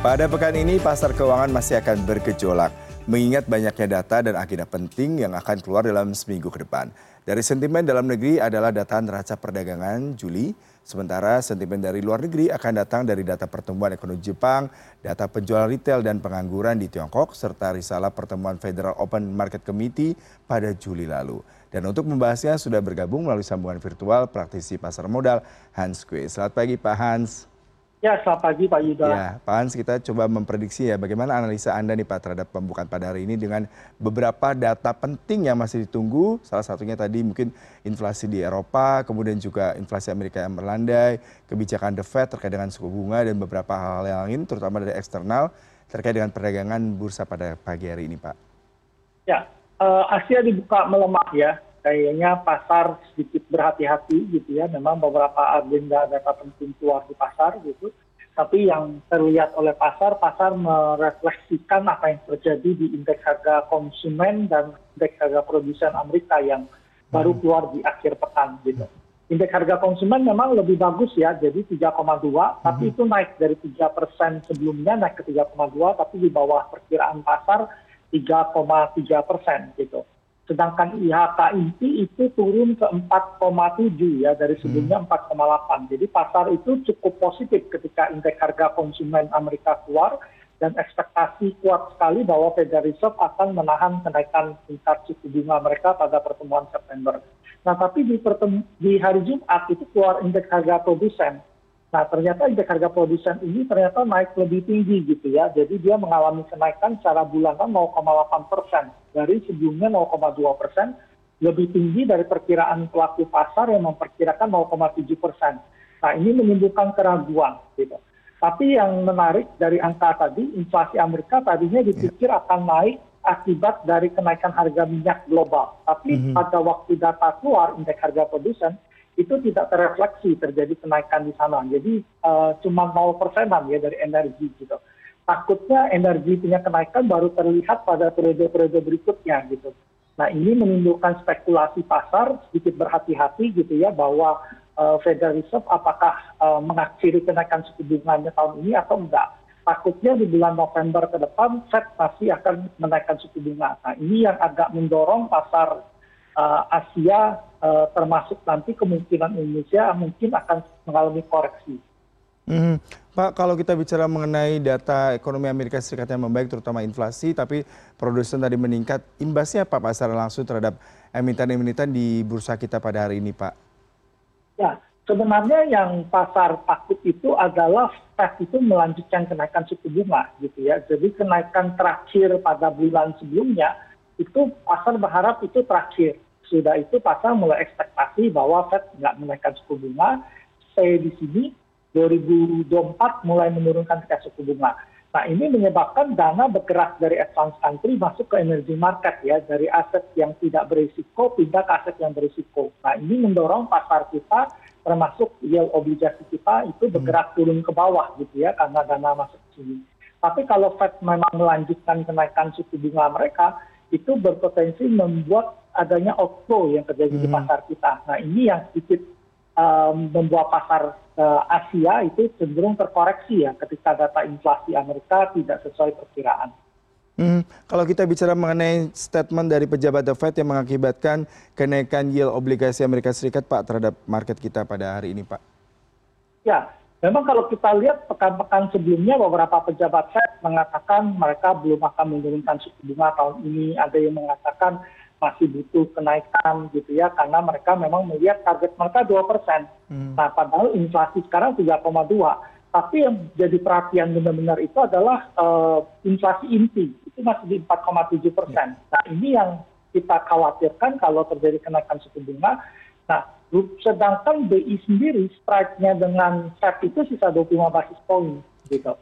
Pada pekan ini, pasar keuangan masih akan bergejolak, mengingat banyaknya data dan agenda penting yang akan keluar dalam seminggu ke depan. Dari sentimen dalam negeri adalah data neraca perdagangan Juli, sementara sentimen dari luar negeri akan datang dari data pertumbuhan ekonomi Jepang, data penjualan retail dan pengangguran di Tiongkok, serta risalah pertemuan Federal Open Market Committee pada Juli lalu. Dan untuk membahasnya sudah bergabung melalui sambungan virtual praktisi pasar modal Hans Kwee. Selamat pagi Pak Hans. Ya, selamat pagi Pak Yuda. Ya, Pak Hans, kita coba memprediksi ya bagaimana analisa Anda nih Pak terhadap pembukaan pada hari ini dengan beberapa data penting yang masih ditunggu. Salah satunya tadi mungkin inflasi di Eropa, kemudian juga inflasi Amerika yang melandai, kebijakan The Fed terkait dengan suku bunga dan beberapa hal yang lain terutama dari eksternal terkait dengan perdagangan bursa pada pagi hari ini Pak. Ya, Asia dibuka melemah ya. Kayaknya pasar sedikit berhati-hati gitu ya, memang beberapa agenda data penting keluar di pasar gitu. Tapi yang terlihat oleh pasar merefleksikan apa yang terjadi di indeks harga konsumen dan indeks harga produsen Amerika yang baru keluar di akhir pekan gitu. Indeks harga konsumen memang lebih bagus ya, jadi 3,2, tapi itu naik dari 3% sebelumnya naik ke 3,2, tapi di bawah perkiraan pasar 3,3% gitu. Sedangkan IHK inti itu turun ke 4,7 ya, dari sebelumnya 4,8. Jadi pasar itu cukup positif ketika indeks harga konsumen Amerika keluar dan ekspektasi kuat sekali bahwa Federal Reserve akan menahan kenaikan tingkat suku bunga mereka pada pertemuan September. Nah, tapi di hari Jumat itu keluar indeks harga produsen. Nah, ternyata indeks harga produsen ini ternyata naik lebih tinggi gitu ya. Jadi dia mengalami kenaikan secara bulanan 0,8%. Dari sebelumnya 0,2%, lebih tinggi dari perkiraan pelaku pasar yang memperkirakan 0,7%. Nah, ini menimbulkan keraguan, gitu. Tapi yang menarik dari angka tadi, inflasi Amerika tadinya dipikir akan naik akibat dari kenaikan harga minyak global. Tapi pada waktu data keluar, indeks harga produsen, itu tidak terefleksi terjadi kenaikan di sana. Jadi cuma 0%-an ya dari energi, gitu. Takutnya energi punya kenaikan baru terlihat pada periode-periode berikutnya gitu. Nah, ini menimbulkan spekulasi pasar sedikit berhati-hati gitu ya bahwa Federal Reserve apakah mengakhiri kenaikan suku bunganya tahun ini atau enggak. Takutnya di bulan November ke depan Fed masih akan menaikkan suku bunga. Nah, ini yang agak mendorong pasar Asia termasuk nanti kemungkinan Indonesia mungkin akan mengalami koreksi. Pak, kalau kita bicara mengenai data ekonomi Amerika Serikat yang membaik, terutama inflasi, tapi produsen tadi meningkat, imbasnya apa pasar langsung terhadap emiten-emiten di bursa kita pada hari ini, Pak? Ya, sebenarnya yang pasar takut itu adalah Fed itu melanjutkan kenaikan suku bunga, gitu ya. Jadi kenaikan terakhir pada bulan sebelumnya, itu pasar berharap itu terakhir. Sudah itu pasar mulai ekspektasi bahwa Fed nggak menaikkan suku bunga, stay di sini, 2024 mulai menurunkan tingkat suku bunga. Nah, ini menyebabkan dana bergerak dari advanced country masuk ke emerging market ya, dari aset yang tidak berisiko pindah ke aset yang berisiko. Nah, ini mendorong pasar kita termasuk yield obligasi kita itu bergerak turun ke bawah gitu ya karena dana masuk ke sini. Tapi kalau Fed memang melanjutkan kenaikan suku bunga mereka, itu berpotensi membuat adanya outflow yang terjadi di pasar kita. Nah, ini yang sedikit membuat pasar Asia itu cenderung terkoreksi ya ketika data inflasi Amerika tidak sesuai perkiraan. Kalau kita bicara mengenai statement dari pejabat The Fed yang mengakibatkan kenaikan yield obligasi Amerika Serikat Pak terhadap market kita pada hari ini Pak. Ya, memang kalau kita lihat pekan-pekan sebelumnya beberapa pejabat Fed mengatakan mereka belum akan menurunkan suku bunga tahun ini, ada yang mengatakan masih butuh kenaikan gitu ya karena mereka memang melihat target mereka 2%. Nah, padahal inflasi sekarang 3,2. Tapi yang jadi perhatian benar-benar itu adalah inflasi inti itu masih di 4,7%. Nah, ini yang kita khawatirkan kalau terjadi kenaikan suku bunga. Nah, sedangkan BI sendiri strike-nya dengan Fed itu sisa 25 basis point gitu.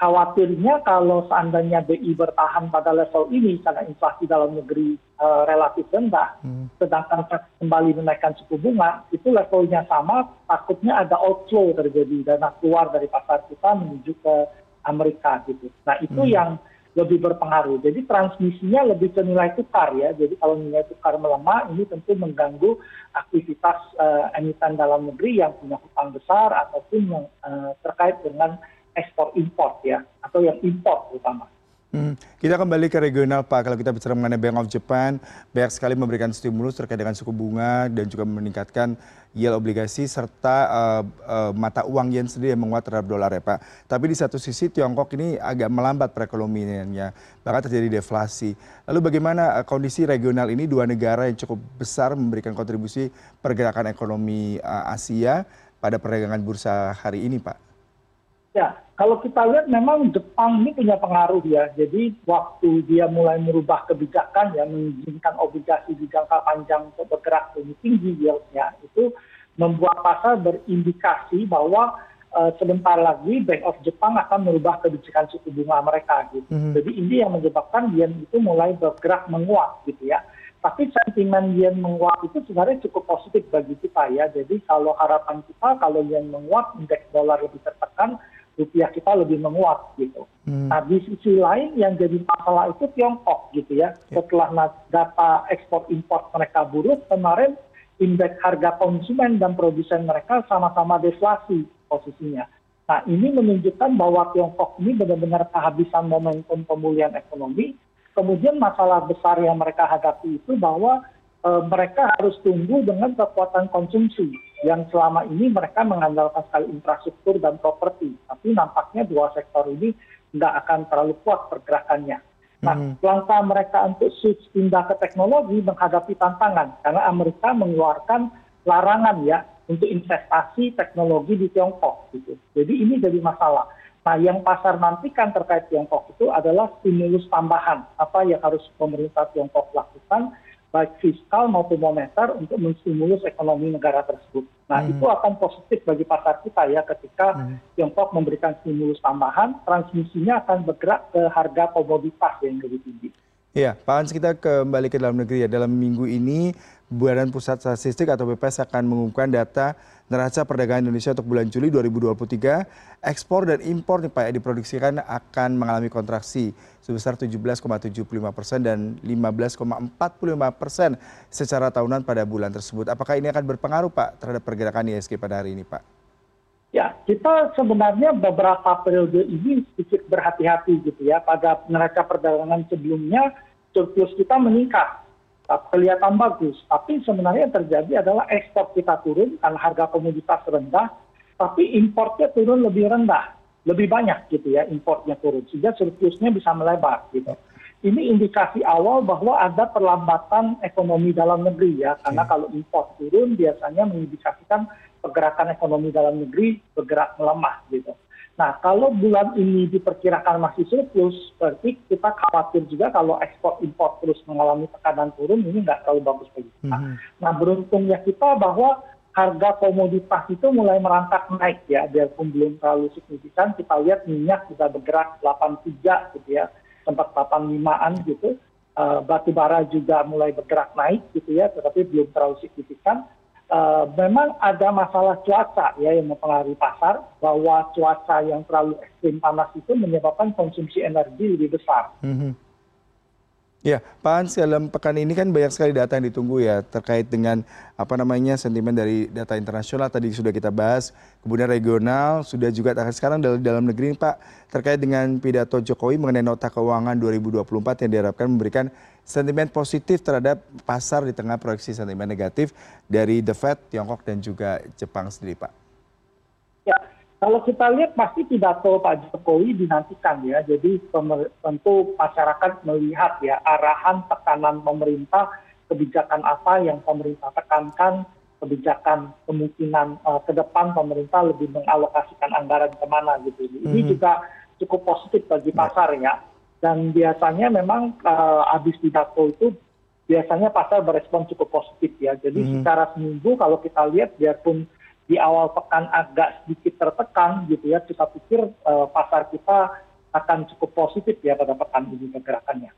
Khawatirnya kalau seandainya BI bertahan pada level ini karena inflasi dalam negeri relatif rendah, sedangkan Fed kembali menaikkan suku bunga, itu levelnya sama, takutnya ada outflow terjadi, dana keluar dari pasar kita menuju ke Amerika gitu. Nah, itu yang lebih berpengaruh. Jadi transmisinya lebih ke nilai tukar ya. Jadi kalau nilai tukar melemah, ini tentu mengganggu aktivitas emiten dalam negeri yang punya hutang besar ataupun yang terkait dengan ekspor import ya, atau yang import terutama. Kita kembali ke regional Pak, kalau kita bicara mengenai Bank of Japan, banyak sekali memberikan stimulus terkait dengan suku bunga dan juga meningkatkan yield obligasi serta mata uang yen sendiri yang menguat terhadap dolar ya Pak. Tapi di satu sisi Tiongkok ini agak melambat perekonomiannya, bahkan terjadi deflasi. Lalu bagaimana kondisi regional ini, dua negara yang cukup besar memberikan kontribusi pergerakan ekonomi Asia pada perdagangan bursa hari ini Pak? Ya, kalau kita lihat memang Jepang ini punya pengaruh ya. Jadi waktu dia mulai merubah kebijakan yang mengizinkan obligasi di jangka panjang untuk bergerak lebih tinggi yieldnya, itu membuat pasar berindikasi bahwa sebentar lagi Bank of Japan akan merubah kebijakan suku bunga mereka gitu. Jadi ini yang menyebabkan yen itu mulai bergerak menguat gitu ya. Tapi sentimen yen menguat itu sebenarnya cukup positif bagi kita ya. Jadi kalau harapan kita kalau yen menguat, indeks dolar lebih tertekan, rupiah kita lebih menguat gitu. Nah di sisi lain yang jadi masalah itu Tiongkok gitu ya. Setelah data ekspor impor mereka buruk kemarin, indeks harga konsumen dan produsen mereka sama-sama deflasi posisinya. Nah ini menunjukkan bahwa Tiongkok ini benar-benar kehabisan momentum pemulihan ekonomi. Kemudian masalah besar yang mereka hadapi itu bahwa mereka harus tumbuh dengan kekuatan konsumsi yang selama ini mereka mengandalkan sekali infrastruktur dan properti. Tapi nampaknya dua sektor ini tidak akan terlalu kuat pergerakannya. Nah, langkah mereka untuk switch pindah ke teknologi menghadapi tantangan karena Amerika mengeluarkan larangan ya untuk investasi teknologi di Tiongkok gitu. Jadi ini jadi masalah. Nah, yang pasar nantikan terkait Tiongkok itu adalah stimulus tambahan. Apa yang harus pemerintah Tiongkok lakukan, baik fiskal maupun moneter untuk menstimulus ekonomi negara tersebut. Nah, itu akan positif bagi pasar kita ya ketika Tiongkok memberikan stimulus tambahan, transmisinya akan bergerak ke harga komoditas yang lebih tinggi. Ya, Pak Hans, kita kembali ke dalam negeri ya. Dalam minggu ini, Badan Pusat Statistik atau BPS akan mengumumkan data neraca perdagangan Indonesia untuk bulan Juli 2023. Ekspor dan impor nih Pak, diprediksikan akan mengalami kontraksi sebesar 17,75% dan 15,45% secara tahunan pada bulan tersebut. Apakah ini akan berpengaruh Pak terhadap pergerakan IHSG pada hari ini Pak? Ya, kita sebenarnya beberapa periode ini sedikit berhati-hati gitu ya. Pada neraca perdagangan sebelumnya, surplus kita meningkat, kelihatan bagus. Tapi sebenarnya yang terjadi adalah ekspor kita turun karena harga komoditas rendah, tapi importnya turun lebih rendah, lebih banyak gitu ya importnya turun. Sehingga surplusnya bisa melebar gitu. Ini indikasi awal bahwa ada perlambatan ekonomi dalam negeri ya. Karena kalau import turun biasanya mengindikasikan pergerakan ekonomi dalam negeri bergerak melemah gitu. Nah kalau bulan ini diperkirakan masih surplus, berarti kita khawatir juga kalau ekspor import terus mengalami tekanan turun, ini nggak terlalu bagus bagi kita. Nah beruntungnya kita bahwa harga komoditas itu mulai merangkak naik ya, biarpun belum terlalu signifikan. Kita lihat minyak sudah bergerak 83 gitu ya, sempat 85-an gitu. Batu bara juga mulai bergerak naik gitu ya, tetapi belum terlalu signifikan. Memang ada masalah cuaca ya yang mempengaruhi pasar, bahwa cuaca yang terlalu ekstrim panas itu menyebabkan konsumsi energi lebih besar. Ya, Pak Hans, dalam pekan ini kan banyak sekali data yang ditunggu ya terkait dengan apa namanya sentimen dari data internasional tadi sudah kita bahas, kemudian regional sudah juga sekarang dalam negeri Pak terkait dengan pidato Jokowi mengenai nota keuangan 2024 yang diharapkan memberikan sentimen positif terhadap pasar di tengah proyeksi sentimen negatif dari The Fed, Tiongkok, dan juga Jepang sendiri, Pak. Ya, kalau kita lihat pasti pidato Pak Jokowi dinantikan ya. Jadi tentu masyarakat melihat ya arahan tekanan pemerintah, kebijakan apa yang pemerintah tekankan, kebijakan kemungkinan ke depan pemerintah lebih mengalokasikan anggaran kemana gitu. Ini juga cukup positif bagi pasar ya. Dan biasanya memang habis pidato itu biasanya pasar berespon cukup positif ya. Jadi secara seminggu kalau kita lihat biarpun di awal pekan agak sedikit tertekan gitu ya, kita pikir pasar kita akan cukup positif ya pada pekan ini pergerakannya.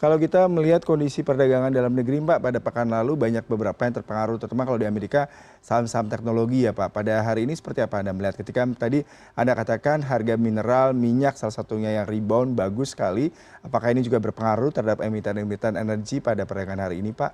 Kalau kita melihat kondisi perdagangan dalam negeri Pak, pada pekan lalu banyak beberapa yang terpengaruh, terutama kalau di Amerika saham-saham teknologi ya Pak. Pada hari ini seperti apa Anda melihat ketika tadi Anda katakan harga mineral, minyak salah satunya yang rebound bagus sekali, apakah ini juga berpengaruh terhadap emiten-emiten energi pada perdagangan hari ini Pak?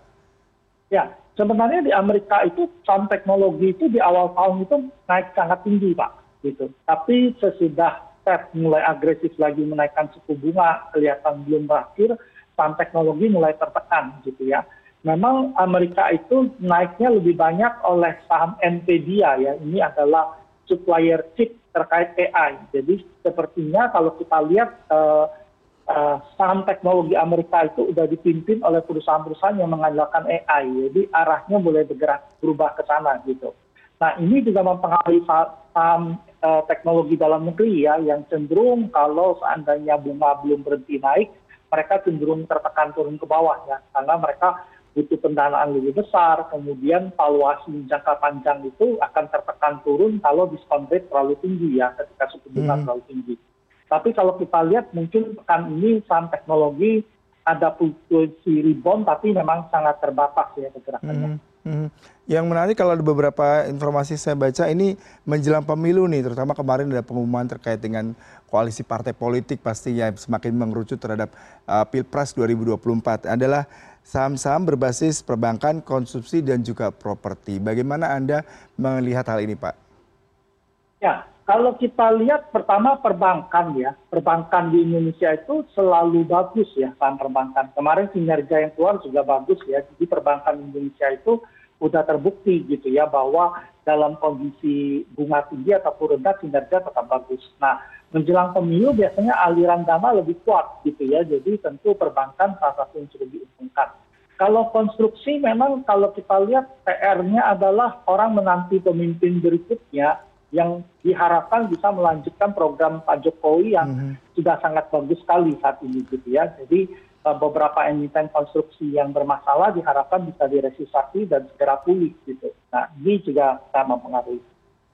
Ya, sebenarnya di Amerika itu saham teknologi itu di awal tahun itu naik sangat tinggi Pak. gitu. Tapi sesudah Fed mulai agresif lagi menaikkan suku bunga, kelihatan belum berakhir, saham teknologi mulai tertekan gitu ya. Memang Amerika itu naiknya lebih banyak oleh saham Nvidia ya, ini adalah supplier chip terkait AI. Jadi sepertinya kalau kita lihat saham teknologi Amerika itu udah dipimpin oleh perusahaan-perusahaan yang mengandalkan AI. Jadi arahnya mulai berubah ke sana gitu. Nah ini juga mempengaruhi saham teknologi dalam negeri ya, yang cenderung kalau seandainya bunga belum berhenti naik, mereka cenderung tertekan turun ke bawah ya, karena mereka butuh pendanaan lebih besar, kemudian valuasi jangka panjang itu akan tertekan turun kalau diskon rate terlalu tinggi ya, ketika suku bunga terlalu tinggi. Tapi kalau kita lihat mungkin pekan ini saham teknologi ada potensi rebound, tapi memang sangat terbatas ya pergerakannya. Yang menarik kalau ada beberapa informasi saya baca ini menjelang pemilu nih, terutama kemarin ada pengumuman terkait dengan koalisi partai politik pastinya semakin mengerucut terhadap Pilpres 2024 adalah saham-saham berbasis perbankan, konsumsi dan juga properti. Bagaimana Anda melihat hal ini, Pak? Ya, kalau kita lihat pertama perbankan ya, perbankan di Indonesia itu selalu bagus ya saham perbankan. Kemarin kinerja yang keluar juga bagus ya, jadi perbankan Indonesia itu udah terbukti gitu ya bahwa dalam kondisi bunga tinggi ataupun rendah kinerja tetap bagus. Nah, menjelang pemilu biasanya aliran dana lebih kuat gitu ya. Jadi tentu perbankan salah satu yang lebih diuntungkan. Kalau konstruksi memang kalau kita lihat PR-nya adalah orang menanti pemimpin berikutnya yang diharapkan bisa melanjutkan program Pak Jokowi yang sudah sangat bagus sekali saat ini gitu ya. Jadi beberapa emiten konstruksi yang bermasalah diharapkan bisa direstruksi dan segera pulih gitu. Nah ini juga sama mempengaruhi.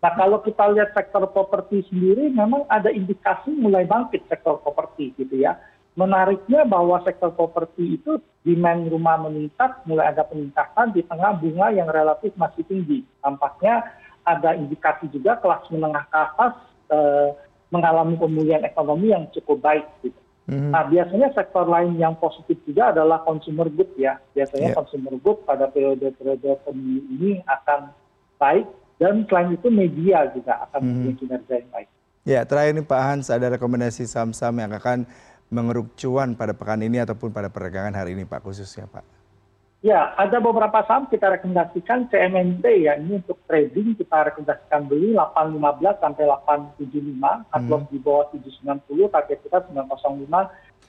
Nah kalau kita lihat sektor properti sendiri memang ada indikasi mulai bangkit sektor properti gitu ya. Menariknya bahwa sektor properti itu demand rumah meningkat, mulai ada peningkatan di tengah bunga yang relatif masih tinggi. Tampaknya ada indikasi juga kelas menengah ke atas mengalami pemulihan ekonomi yang cukup baik gitu. Nah, biasanya sektor lain yang positif juga adalah consumer good ya. Biasanya consumer good pada periode-periode pemilu ini akan baik. Dan selain itu media juga akan punya kinerja yang baik. Ya, terakhir nih Pak Hans, ada rekomendasi saham-saham yang akan mengeruk cuan pada pekan ini ataupun pada perdagangan hari ini Pak, khususnya Pak? Ya, ada beberapa saham kita rekomendasikan CMNT ya. Ini untuk trading kita rekomendasikan beli 815 sampai 875, atau di bawah 790, target kita 905,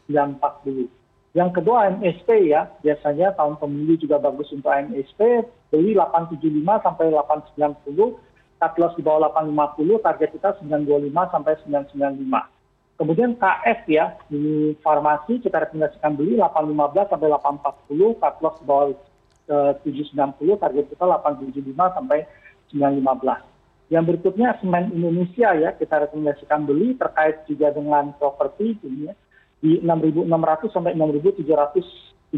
940. Yang kedua MSP ya, biasanya tahun pemilu juga bagus untuk MSP, beli 875 sampai 890, target di bawah 850, target kita 925 sampai 995. Kemudian KF ya, di farmasi kita rekomendasikan beli 815 sampai 840, cut loss bawah 790, target kita 875 sampai 915. Yang berikutnya Semen Indonesia ya, kita rekomendasikan beli terkait juga dengan properti ini ya, di 6.600 sampai 6.775,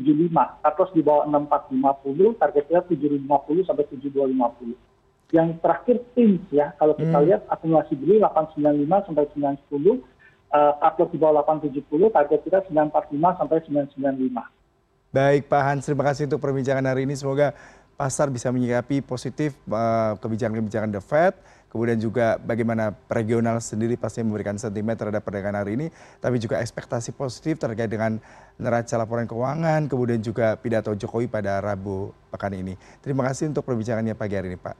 cut loss di bawah 6.450, target kita 7.50 sampai 7.250. Yang terakhir Pins ya, kalau kita lihat akumulasi beli 895 sampai 910. Upload di bawah 870, target kita 945 sampai 995. Baik Pak Hans, terima kasih untuk perbincangan hari ini. Semoga pasar bisa menyikapi positif kebijakan-kebijakan The Fed, kemudian juga bagaimana regional sendiri pasti memberikan sentimen terhadap perdagangan hari ini, tapi juga ekspektasi positif terkait dengan neraca laporan keuangan, kemudian juga pidato Jokowi pada Rabu pekan ini. Terima kasih untuk perbincangannya pagi hari ini Pak.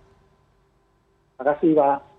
Terima kasih Pak.